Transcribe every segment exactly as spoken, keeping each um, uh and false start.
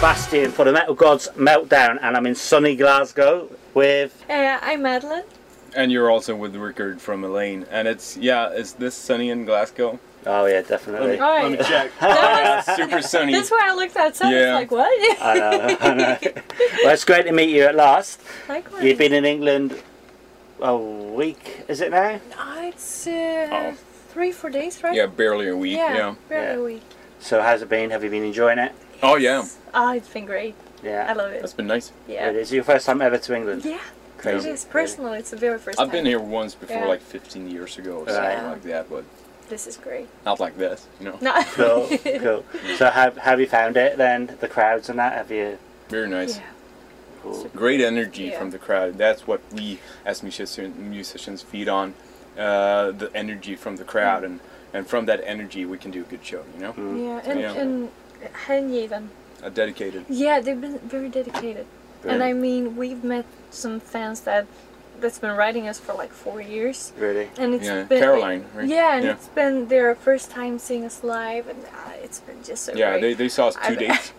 Sebastian for the Metal Gods Meltdown, and I'm in sunny Glasgow with... Uh, I'm Madeleine. And you're also with Rickard from Eleine, and it's, yeah, is this sunny in Glasgow? Oh yeah, definitely. Let me, right. let me check. That was, super sunny. That's why I looked outside, yeah. I was like, what? I know, I know. Well, it's great to meet you at last. Likewise. You've been in England a week, is it now? No, it's uh, oh. three, four days, right? Yeah, barely a week. Yeah, yeah. barely yeah. a week. So how's it been? Have you been enjoying it? Yes. Oh yeah. Oh, it's been great. Yeah. I love it. It's been nice. Yeah. It is your first time ever to England? Yeah. Crazy. It is personal. It's the very first I've time. I've been here once before, yeah. like fifteen years ago or something yeah. like that, but... This is great. Not like this, you know. No. Cool, cool. So have, have you found it then? The crowds and that, have you? Very nice. Yeah. Cool. Great energy yeah. from the crowd. That's what we as musicians feed on, uh, the energy from the crowd. Mm. And, and from that energy we can do a good show, you know? Mm. Yeah, and, yeah. and, and even. Uh, dedicated. Yeah, they've been very dedicated. Really? And I mean, we've met some fans that that's been writing us for like four years. Really? And it's yeah. been Caroline, right? Yeah, and yeah. it's been their first time seeing us live, and uh, it's been just so yeah, great. Yeah, they, they saw us two dates.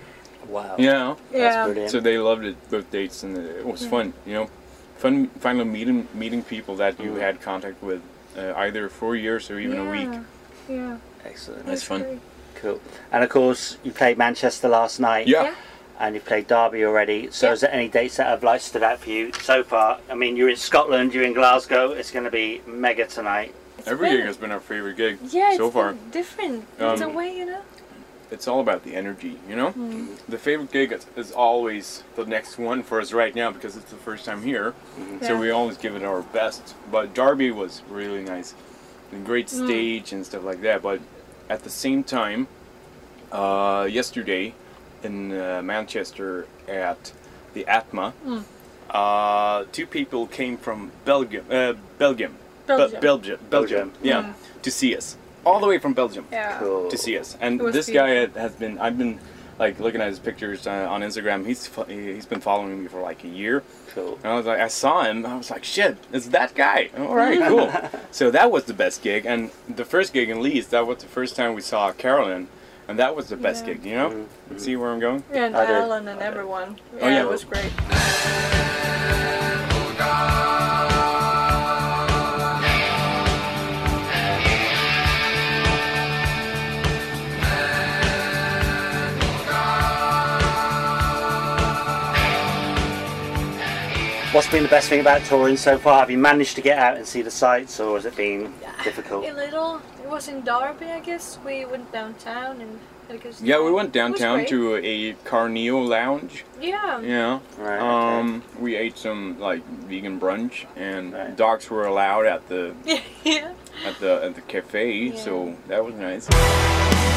Wow. You know? Yeah. That's so they loved it, both dates, and it was yeah. fun, you know? Fun finally meeting meeting people that you mm. had contact with uh, either four years or even yeah. a week. Yeah. Excellent. That's, that's fun. Great. Cool. And of course, you played Manchester last night. Yeah. yeah. And you've played Derby already, so yep. is there any dates that have like stood out for you so far? I mean, you're in Scotland, you're in Glasgow, it's going to be mega tonight. It's Every been, gig has been our favourite gig yeah, so far. Yeah, it's different. Um, it's a way, you know? It's all about the energy, you know? Mm. The favourite gig is, is always the next one for us right now because it's the first time here, mm-hmm. so yeah. we always give it our best. But Derby was really nice, and great stage mm. and stuff like that, but at the same time, uh, yesterday, in uh, Manchester at the Atma, mm. uh, two people came from Belgium, uh, Belgium, Belgium. Be Belgium, Belgium, yeah, mm. to see us, all the way from Belgium, yeah. cool. to see us. And this beautiful. guy has been, I've been like looking at his pictures uh, on Instagram. He's he's been following me for like a year. Cool. And I was like, I saw him. I was like, shit, it's that guy. All right, cool. So that was the best gig, and the first gig in Leeds. That was the first time we saw Carolyn. And that was the best yeah. gig, you know? Mm-hmm. See where I'm going? Yeah, and Alan and everyone. Yeah, oh, yeah, it was great. What's been the best thing about touring so far? Have you managed to get out and see the sights, or has it been difficult? A little. Was in Derby, I guess. We went downtown and had a good yeah, we went downtown to a Carneo lounge. Yeah. Yeah. Right. Um, okay. We ate some like vegan brunch, and right. dogs were allowed at the yeah. at the at the cafe. Yeah. So that was nice. Face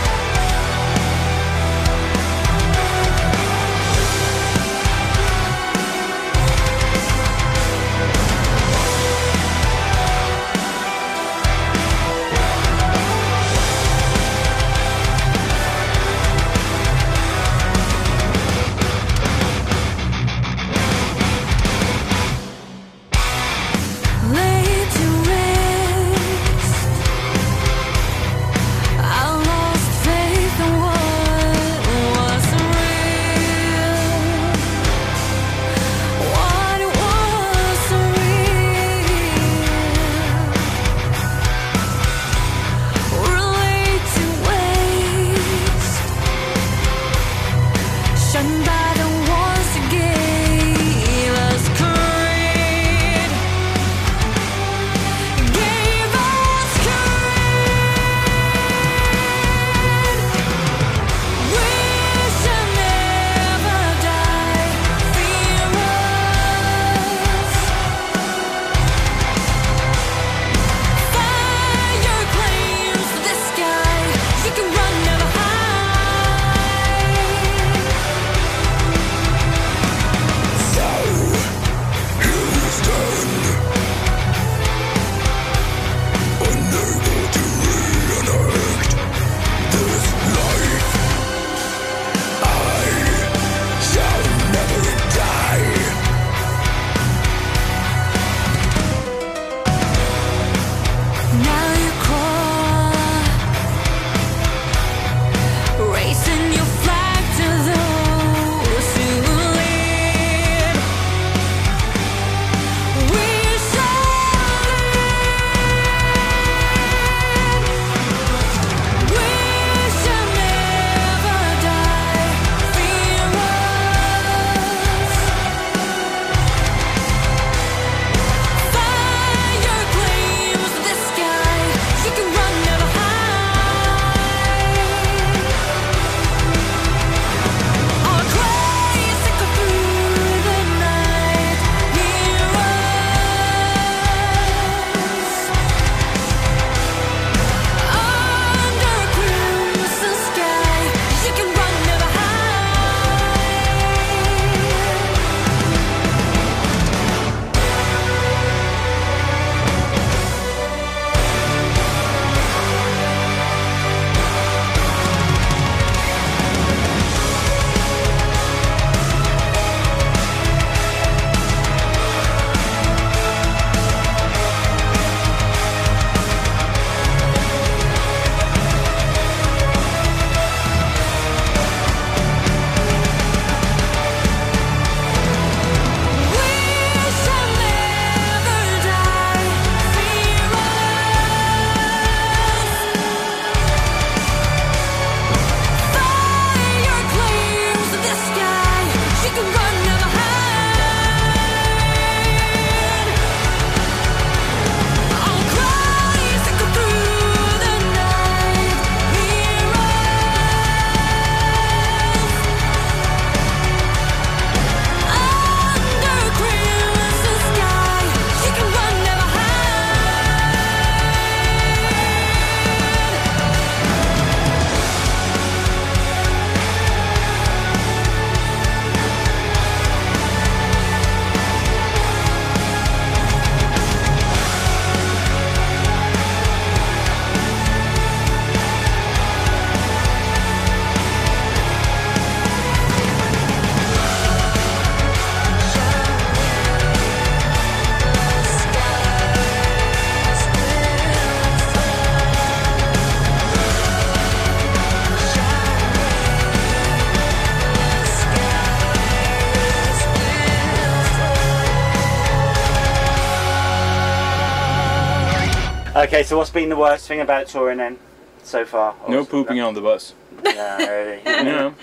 Okay, so what's been the worst thing about touring then, so far? Obviously. No pooping on the bus. No, really. No.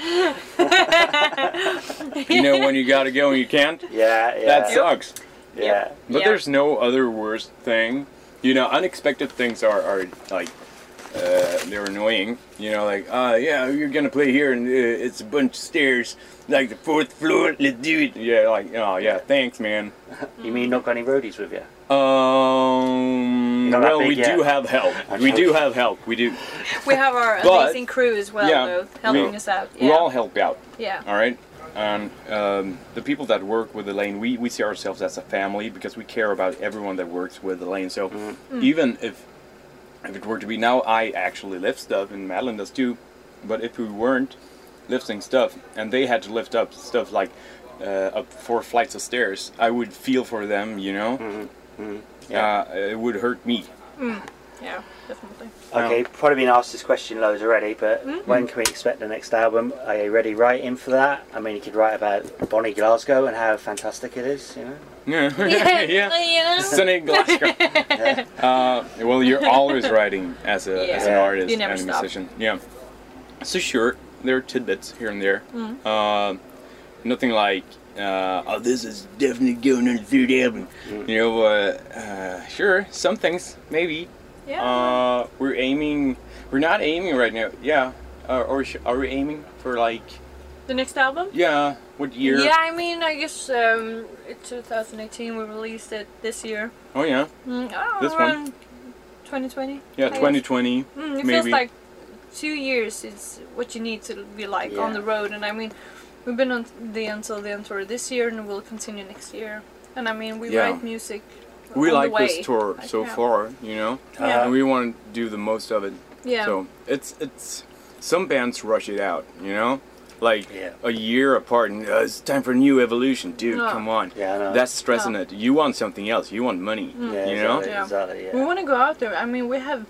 You know when you gotta go and you can't? Yeah, yeah. That sucks. Yeah. yeah. But yeah. there's no other worst thing. You know, unexpected things are, are like, uh, they're annoying. You know, like, uh, yeah, you're gonna play here and uh, it's a bunch of stairs, like the fourth floor, let's do it. Yeah, like, oh yeah, thanks man. You mean not got any roadies with you? Um, well, we yet. do have help. We do have help. We do. We have our but, amazing crew as well, yeah, though, helping we, us out. Yeah. We all help out. Yeah. All right. And um, the people that work with Eleine, we, we see ourselves as a family because we care about everyone that works with Eleine. So mm-hmm. even if if it were to be now, I actually lift stuff, and Madeleine does too. But if we weren't lifting stuff, and they had to lift up stuff like uh, up four flights of stairs, I would feel for them, you know. Mm-hmm. Mm, yeah, uh, it would hurt me. Mm, yeah, definitely. Okay, probably been asked this question loads already, but mm-hmm. when can we expect the next album? Are you already writing for that? I mean, you could write about Bonnie Glasgow and how fantastic it is, you know? Yeah, yeah, yeah. Sunny Glasgow. Yeah. Uh, well, you're always writing as, a, yeah. as an artist you never and a musician. Stop. Yeah. So sure, there are tidbits here and there. Mm. Uh, nothing like... Uh, oh, this is definitely going on the third album. Mm. You know, uh, uh, sure, some things, maybe. Yeah. Uh, we're aiming, we're not aiming right now, yeah. Uh, or sh are we aiming for like... The next album? Yeah, what year? Yeah, I mean, I guess um, two thousand eighteen, we released it this year. Oh yeah, mm, oh, this one. twenty twenty? Yeah, I twenty twenty, mm, it maybe. Feels like two years is what you need to be like yeah. on the road, and I mean, we've been on the Until the End tour this year, and we'll continue next year. And I mean, we yeah. write music. We on like the way. this tour like, so yeah. far, you know. Yeah. Uh, and we want to do the most of it. Yeah. So it's it's some bands rush it out, you know, like yeah. a year apart, and uh, it's time for a new evolution, dude. No. Come on. Yeah. No. That's stressing no. it. You want something else. You want money. Mm. Yeah, you exactly, know. Exactly, yeah. We want to go out there. I mean, we have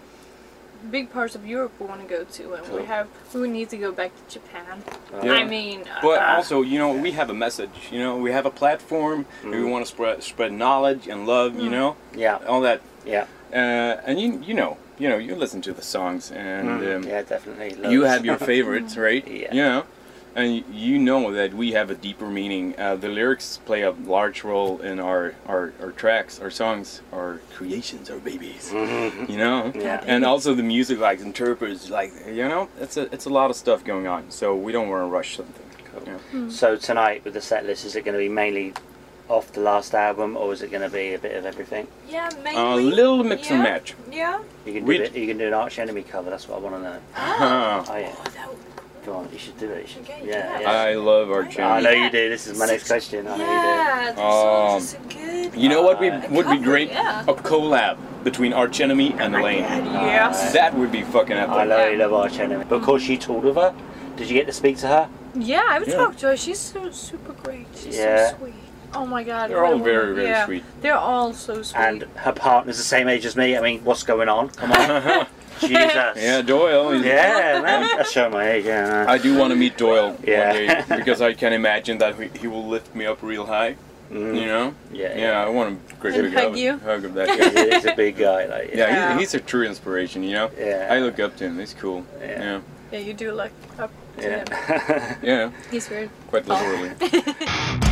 big parts of Europe we want to go to, and cool. we have we need to go back to Japan. Yeah. I mean, uh, but also, you know, yeah. we have a message. You know, we have a platform. Mm. We want to spread spread knowledge and love. Mm. You know, yeah, all that. Yeah, uh, and you you know you know you listen to the songs, and mm. um, yeah, definitely. Loves. You have your favorites, right? Yeah. You know, and you know that we have a deeper meaning. Uh, the lyrics play a large role in our our, our tracks, our songs, our creations, our babies. Mm-hmm. You know, yeah. and also the music, like interpreters, like you know, it's a it's a lot of stuff going on. So we don't want to rush something. Cool. Yeah. Mm-hmm. So tonight with the set list, is it going to be mainly off the last album, or is it going to be a bit of everything? Yeah, maybe. A little mix yeah. and match. Yeah. You can do it, you can do an Arch Enemy cover. That's what I want to know. Oh, oh yeah. Oh, that would Go on, you should do it. You should, okay, yeah, yeah. I love our channel. Oh, I know you do. This is my next question. I know yeah, you do. Um, good. You know what we uh, would be great? Yeah. A collab between Arch Enemy and Eleine. Yes. That would be fucking epic. I love, love Arch Enemy. But of course, you talked with her. Did you get to speak to her? Yeah, I've yeah. talked to her. She's so super great. She's yeah. so sweet. Oh my God. They're all very, very yeah. sweet. They're all so sweet. And her partner's the same age as me. I mean, what's going on? Come on. Jesus. Yeah, Doyle. Yeah, man. That's showing my age, yeah. Man. I do want to meet Doyle yeah. one day, because I can imagine that he will lift me up real high. Mm. You know? Yeah, yeah. Yeah, I want to great big hug, you. hug of that guy. He's a big guy. Like, yeah, yeah. He, he's a true inspiration, you know? Yeah. I look up to him. He's cool. Yeah. Yeah, yeah you do look up to yeah. him. Yeah. He's weird. Quite literally. Oh.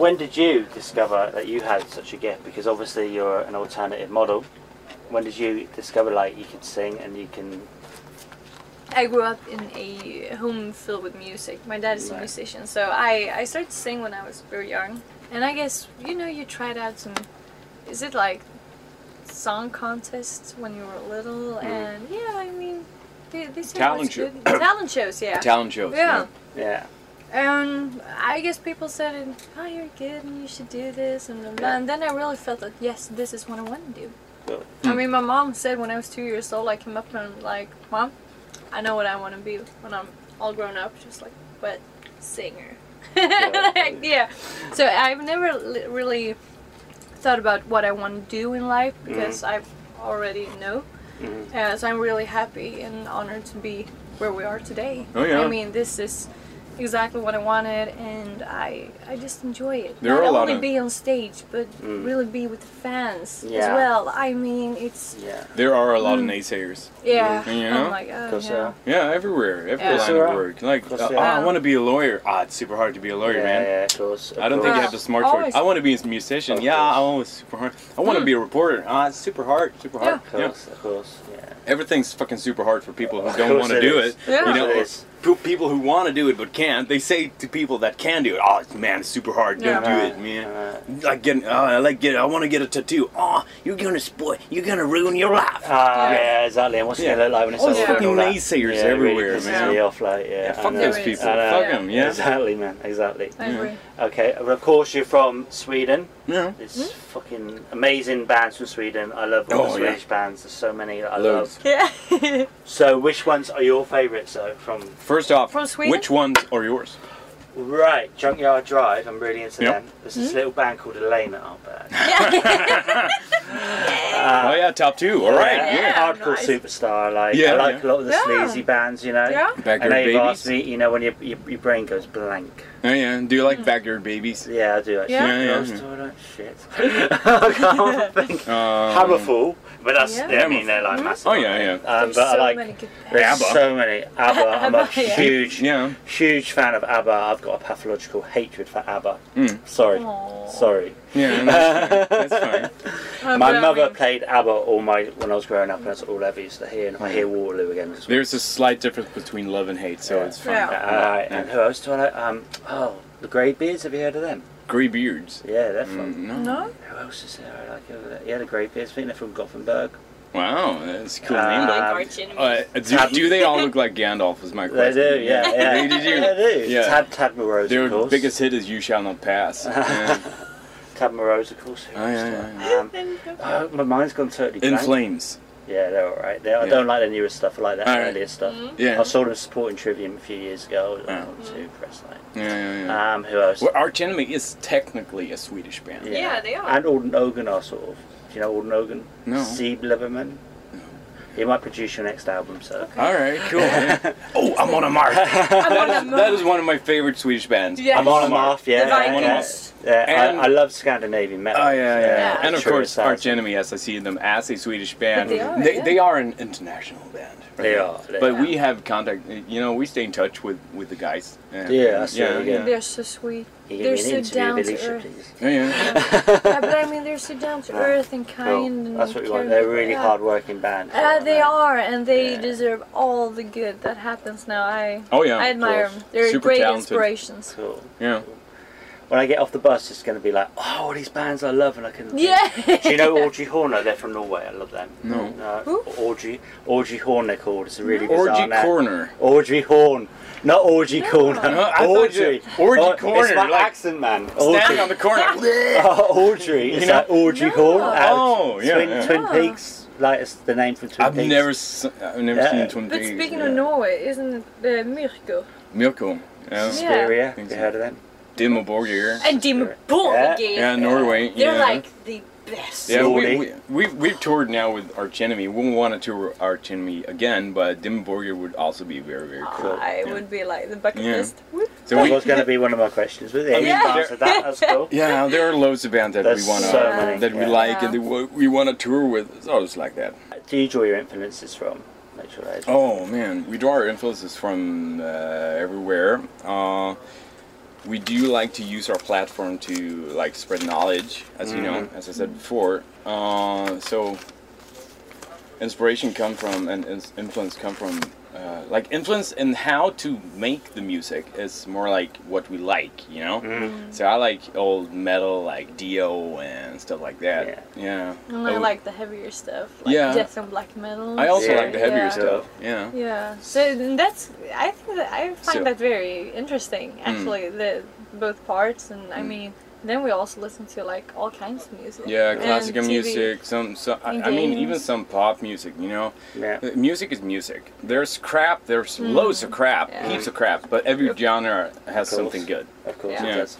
when did you discover that you had such a gift? Because obviously you're an alternative model. When did you discover like you could sing and you can... I grew up in a home filled with music. My dad is a musician, so I, I started to sing when I was very young. And I guess, you know, you tried out some, is it like song contests when you were little? Mm. And yeah, I mean, they, they said talent shows. Talent shows, yeah. Talent shows, yeah. Yeah. Um, I guess people said, oh, you're good and you should do this and blah, blah. Yeah. And then I really felt that, yes, this is what I want to do. Really? I mean, my mom said when I was two years old, I came up and I'm like, Mom, I know what I want to be when I'm all grown up, just like, what? Singer. Like, yeah. So I've never li really thought about what I want to do in life because mm-hmm. I already know. Mm-hmm. Uh, so I'm really happy and honored to be where we are today. Oh, yeah. I mean, this is exactly what I wanted, and I I just enjoy it. There Not are a lot only of be on stage, but mm. really be with the fans yeah. as well. I mean, it's yeah. There are a lot mm. of naysayers. Yeah, and, you know, I'm like, oh, yeah. yeah, everywhere, every yeah. line of work. Like, uh, oh, I want to be a lawyer. Ah, oh, it's super hard to be a lawyer, yeah, man. Yeah, of course. Of I don't course. think you have the smart work. I want to be a musician. Of yeah, course. I always super hard. I want to mm. be a reporter. Ah, oh, it's super hard, super yeah. hard. Of course, yeah. of course. Yeah. Everything's fucking super hard for people who don't want to do is. it. Yeah. You know, people who want to do it but can't, they say to people that can do it, oh man, it's super hard, yeah. don't do it, man. Yeah. Like getting, oh, I like get, I want to get a tattoo. Oh, you're gonna spoil, you're gonna ruin your life. Ah, uh, yeah. yeah, exactly. And what's yeah. gonna look like when it's all over? Fucking naysayers yeah, everywhere, really man. Off, like, yeah, yeah, fuck those people. Fuck them. Yeah. Exactly, man. Exactly. I agree. Okay, of course you're from Sweden. Yeah. It's mm-hmm. fucking amazing bands from Sweden. I love all oh, the Swedish yeah. bands. There's so many that I Loads. love. Yeah. So which ones are your favourites though? From First off, from Sweden? Which ones are yours? Right, Junkyard Drive. I'm really into yep. them. There's this mm-hmm. little band called Eleine that aren't bad. Yeah. uh, oh yeah, top two. All right. Yeah, yeah. Hardcore nice. Superstar. Like yeah, I like yeah. a lot of the yeah. sleazy bands, you know. Yeah. Backyard Babies. Varsity, you know when your, your your brain goes blank. Oh yeah. Do you like mm. Backyard Babies? Yeah, I do. Actually. Yeah. yeah, yeah, yeah. Still don't shit. I can't think. Um, Hammerfall, but that's yeah. yeah, I mean they're like mm. massive. Oh yeah, yeah. Um, but so I like many good bands. Abba. So many Abba. I'm a huge, yeah. huge fan of Abba. I've I've got a pathological hatred for ABBA. Mm. Sorry, Aww. sorry. Yeah, that's fine. That's fine. My mother played ABBA all my when I was growing up, and that's all I ever used to hear. And if I hear Waterloo again, well. There's a slight difference between love and hate, so yeah. it's fine. Yeah. Yeah. Uh, yeah. And who else do I like? Um, oh, the Grey Beards. Have you heard of them? Grey Beards. Yeah, they're from. Mm, no. no. Who else is there? I like over there. Yeah, the Grey Beards. I think they're from Gothenburg. Wow, that's a cool um, name. Like uh, do, do they all look like Gandalf? Is my question. They do, yeah. yeah. They, did you? they do. Yeah. Tad, Tad Morose. Their of course. biggest hit is "You Shall Not Pass." Tad Morose, of course. Oh, yeah, yeah, yeah. Um, uh, my mind's gone totally blank. In Flames. Yeah, they're all right. They're, I yeah. don't like the newest stuff. I like that right. earlier stuff. Mm-hmm. Yeah. I saw them supporting Trivium a few years ago. I was yeah. on to press line. Yeah, yeah, yeah. Um, who else? Well, Arch Enemy is technically a Swedish band. Yeah, yeah they are. And Orden Ogan are sort of. Do you know Orden Ogan? No. Sieb Levermann? No. He might produce your next album, so. Okay. Alright, cool. Yeah. Oh, I'm on a mark. I'm that, on is, a mark. that is one of my favorite Swedish bands. Yes. I'm on a mark, yeah. The Vikings. Yeah, yeah. And I, I love Scandinavian metal. Oh, yeah, yeah. yeah. yeah. And of sure course, Arch Enemy, as I see them as a Swedish band. But they are, they, yeah. they are an international band. Right? They are. They but are. we have contact, you know, we stay in touch with, with the guys. And, yeah, yeah, yeah. yeah. They're so sweet. They're so down to earth. Yeah, yeah. yeah, but I mean, they're so down to earth and kind. Well, that's and what you want. They're a really yeah. hard-working band. Uh, they are, and they yeah. deserve all the good that happens now. I oh yeah, I admire them. They're Super great talented. inspirations. Cool. Yeah. When I get off the bus, it's going to be like, oh, all these bands I love and I can... Yeah. Do you know Audrey Horne? They're from Norway. I love them. No. no. Audrey, Audrey Horne, they're called. It's a really no. bizarre name. Orgy Corner. Audrey Horne. Not Orgy no. Corner. No, Audrey. Orgy oh, Corner. It's my like accent, man. Standing Audrey. on the corner. uh, Audrey. It's like Audrey no. Horne. Oh, yeah. Twin, yeah. Twin yeah. Peaks. Like it's the name from Twin I've Peaks. Never se I've never yeah. seen Twin but Peaks. But speaking yeah. of Norway, isn't it uh, Myrkur? Myrkur. Yeah. Suspiria. Yeah. You heard of them? Dimmu Borgir. And Dimmu Borgir. Yeah, yeah Norway. They're yeah. like the best. Yeah, we, we, we've, we've toured now with Arch Enemy. We won't want to tour Arch Enemy again, but Dimmu Borgir would also be very, very cool. I yeah. would be like the bucket yeah. list. So that we, was going to be one of my questions, was it? I mean, yeah. there, that, that's cool. Yeah, there are loads of bands that There's we want to, so uh, that yeah. we like yeah. and that we want to tour with. It's always like that. Do you draw your influences from? Naturalized? Oh, man. We draw our influences from uh, everywhere. Uh... we do like to use our platform to like spread knowledge, as mm-hmm. you know, as I said before. Uh, so inspiration come from and influence come from uh, like influence in how to make the music is more like what we like, you know. Mm-hmm. So I like old metal like Dio and stuff like that. Yeah. yeah. And I oh. like the heavier stuff, like yeah. death and black metal. I also yeah. like the heavier yeah. stuff. Yeah. Yeah. So that's I think that I find so. that very interesting actually, mm. the both parts, and mm. I mean. Then we also listen to like all kinds of music. Yeah, classical music. Some, some I, I mean, even some pop music. You know, yeah. music is music. There's crap. There's mm. loads of crap, yeah. heaps of crap. But every yep. genre has something good. Of course, yeah. it does.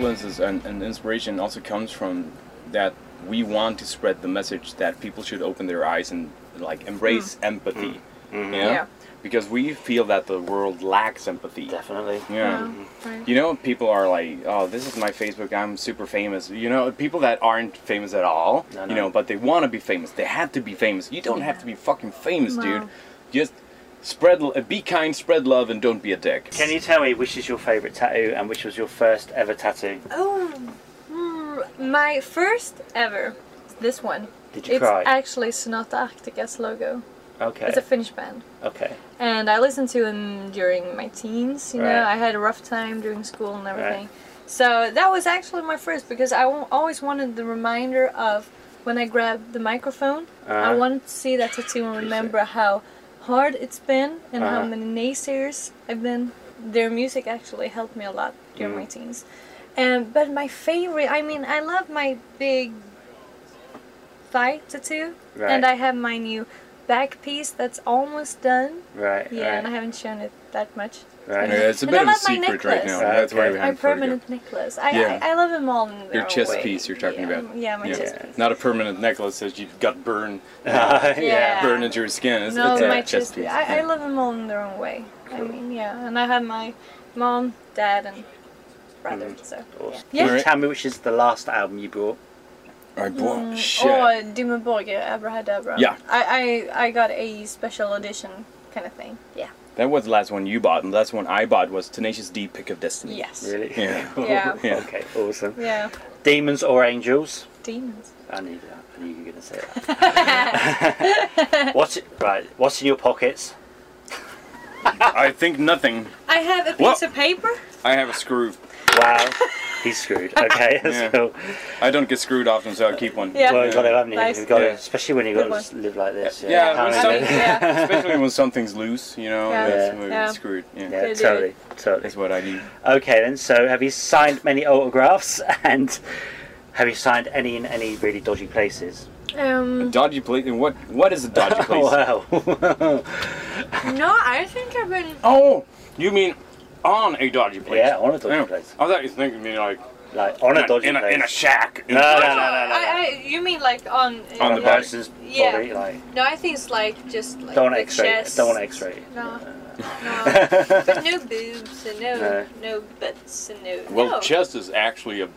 Influences and, and inspiration also comes from that we want to spread the message that people should open their eyes and like embrace mm. empathy, mm. Mm-hmm. you know? Yeah, because we feel that the world lacks empathy. Definitely. Yeah, yeah. Mm-hmm. Right. You know, people are like, oh, this is my Facebook, I'm super famous. You know, people that aren't famous at all, no, no. you know, but they want to be famous. They have to be famous. You don't yeah. have to be fucking famous, wow. dude. Just. Spread, be kind, spread love, and don't be a dick. Can you tell me which is your favourite tattoo and which was your first ever tattoo? Oh, my first ever. This one. Did you it's cry? It's actually Sonata Arctica's logo. Okay. It's a Finnish band. Okay. And I listened to them during my teens, you right. know, I had a rough time during school and everything. Right. So that was actually my first, because I always wanted the reminder of when I grabbed the microphone, uh, I wanted to see that tattoo and remember it. how hard it's been and uh-huh. how many naysayers I've been. Their music actually helped me a lot during mm. my teens. Um, but my favorite, I mean, I love my big thigh tattoo, right. and I have my new back piece that's almost done. Right. Yeah, right. And I haven't shown it that much. Right. Yeah, it's a bit of a secret right now. Right. That's why we haven't. My permanent necklace. I, yeah. I I love them all. In Your chest way. piece you're talking yeah. about. Yeah, my yeah. chest yeah. piece. Not a permanent necklace that you've got burned. Uh, yeah. Burned into your skin. It's, no, it's my chest piece. piece. I, I love them all in their own way. Cool. I mean, yeah. And I have my mom, dad, and brother. Mm. So. Awesome. Yeah. Can you tell me which is the last album you bought? I bought mm. shit. Oh, Dimmu Borgir, Abrahadabra. Yeah. I, I I got a special edition kind of thing. Yeah. That was the last one you bought, and the last one I bought was Tenacious D, Pick of Destiny. Yes. Really? Yeah. yeah. yeah. Okay, awesome. Yeah. Demons or angels? Demons. I knew that. I knew you were going to say that. What's it, right, what's in your pockets? I think nothing. I have a piece what? of paper. I have a screw. Wow. He's screwed. Okay, that's yeah. cool. I don't get screwed often, so I keep one. Yeah. Well, you've got it, haven't you? Nice. You've got yeah. it. Especially when you've got to live like this. Yeah, yeah, when some, yeah. especially when something's loose, you know, yeah. that's yeah. yeah. screwed. Yeah, yeah totally, totally. That's what I need. Okay, then, so have you signed many autographs, and have you signed any in any really dodgy places? Um, a dodgy place? What, what is a dodgy place? Oh, wow. No, I think I've been... Oh, you mean... On a dodgy place. Yeah, on a dodgy yeah. place. I thought you were thinking, you know, like, like on a, a dodgy in a, place. In a shack. No, no, no, no. no, no, no. I, I, you mean like on on the person's body? Yeah. Body, like. No, I think it's like just like don't the chest. Don't want to X-ray it. No, no. no. But no boobs and no no, no butts and no. Well, no. chest is actually a.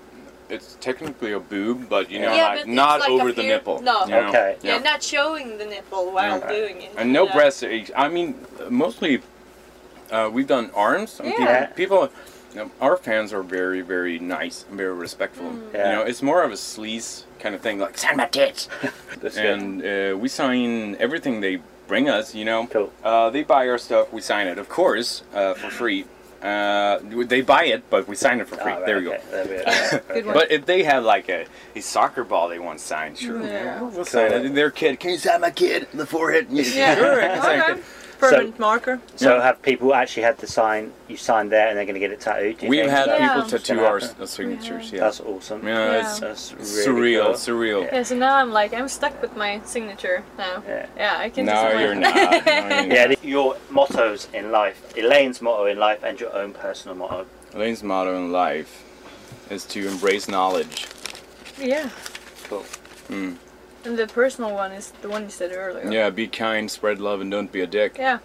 It's technically a boob, but you know, yeah, like, but not like over the nipple. No, you know? okay. Yeah. yeah, not showing the nipple while okay. doing it. And no know? breasts. I mean, mostly. Uh, we've done arms. Yeah. People, you know, our fans are very, very nice and very respectful. Mm. Yeah. You know, it's more of a sleaze kind of thing, like sign my tits. And uh, we sign everything they bring us. You know, cool. uh, they buy our stuff, we sign it, of course, uh, for free. Uh, they buy it, but we sign it for free. Oh, right, there you okay. go. Yeah. Good one. But if they have like a, a soccer ball they want signed, sure, yeah. we'll, we'll sign it. Their kid, can you sign my kid in the forehead? Yeah, sure. I can sign okay. it. Permanent so, marker. So yeah. have people actually had the sign, you sign there and they're going to get it tattooed? We've think? had yeah. people tattoo our signatures, yeah. yeah. That's awesome. Yeah, yeah. It's, that's really surreal, cool. surreal. Yeah. yeah, so now I'm like, I'm stuck with my signature now. Yeah, yeah I can do No, you're not. no you're not. Yeah, your mottos in life, Elaine's motto in life and your own personal motto. Elaine's motto in life is to embrace knowledge. Yeah. Cool. Mm. And the personal one is the one you said earlier. Yeah, be kind, spread love, and don't be a dick. Yeah.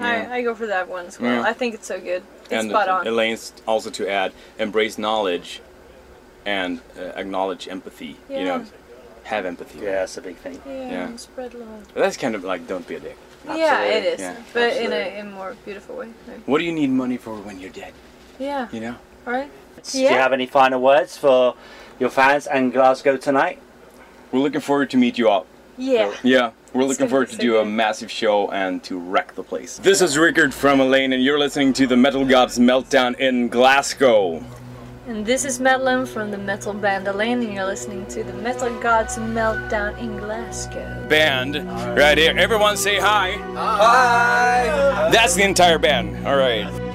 Yeah. I, I go for that one as well. Yeah. I think it's so good. It's and spot on. Elaine's also to add, embrace knowledge and uh, acknowledge empathy. Yeah. You know, have empathy. Yeah, that's a big thing. Yeah, yeah. Spread love. But that's kind of like, don't be a dick. Absolutely. Yeah, it is. Yeah. But Absolutely. in a in more beautiful way. Like, what do you need money for when you're dead? Yeah. You know? All right. Yeah. Do you have any final words for your fans and Glasgow tonight? We're looking forward to meet you all. Yeah. So, yeah. We're looking forward to do a massive show and to wreck the place. This is Rickard from Eleine, and you're listening to the Metal Gods Meltdown in Glasgow. And this is Madeleine from the metal band Eleine, and you're listening to the Metal Gods Meltdown in Glasgow. Band, right here. Everyone say hi. Hi. Hi. That's the entire band. All right.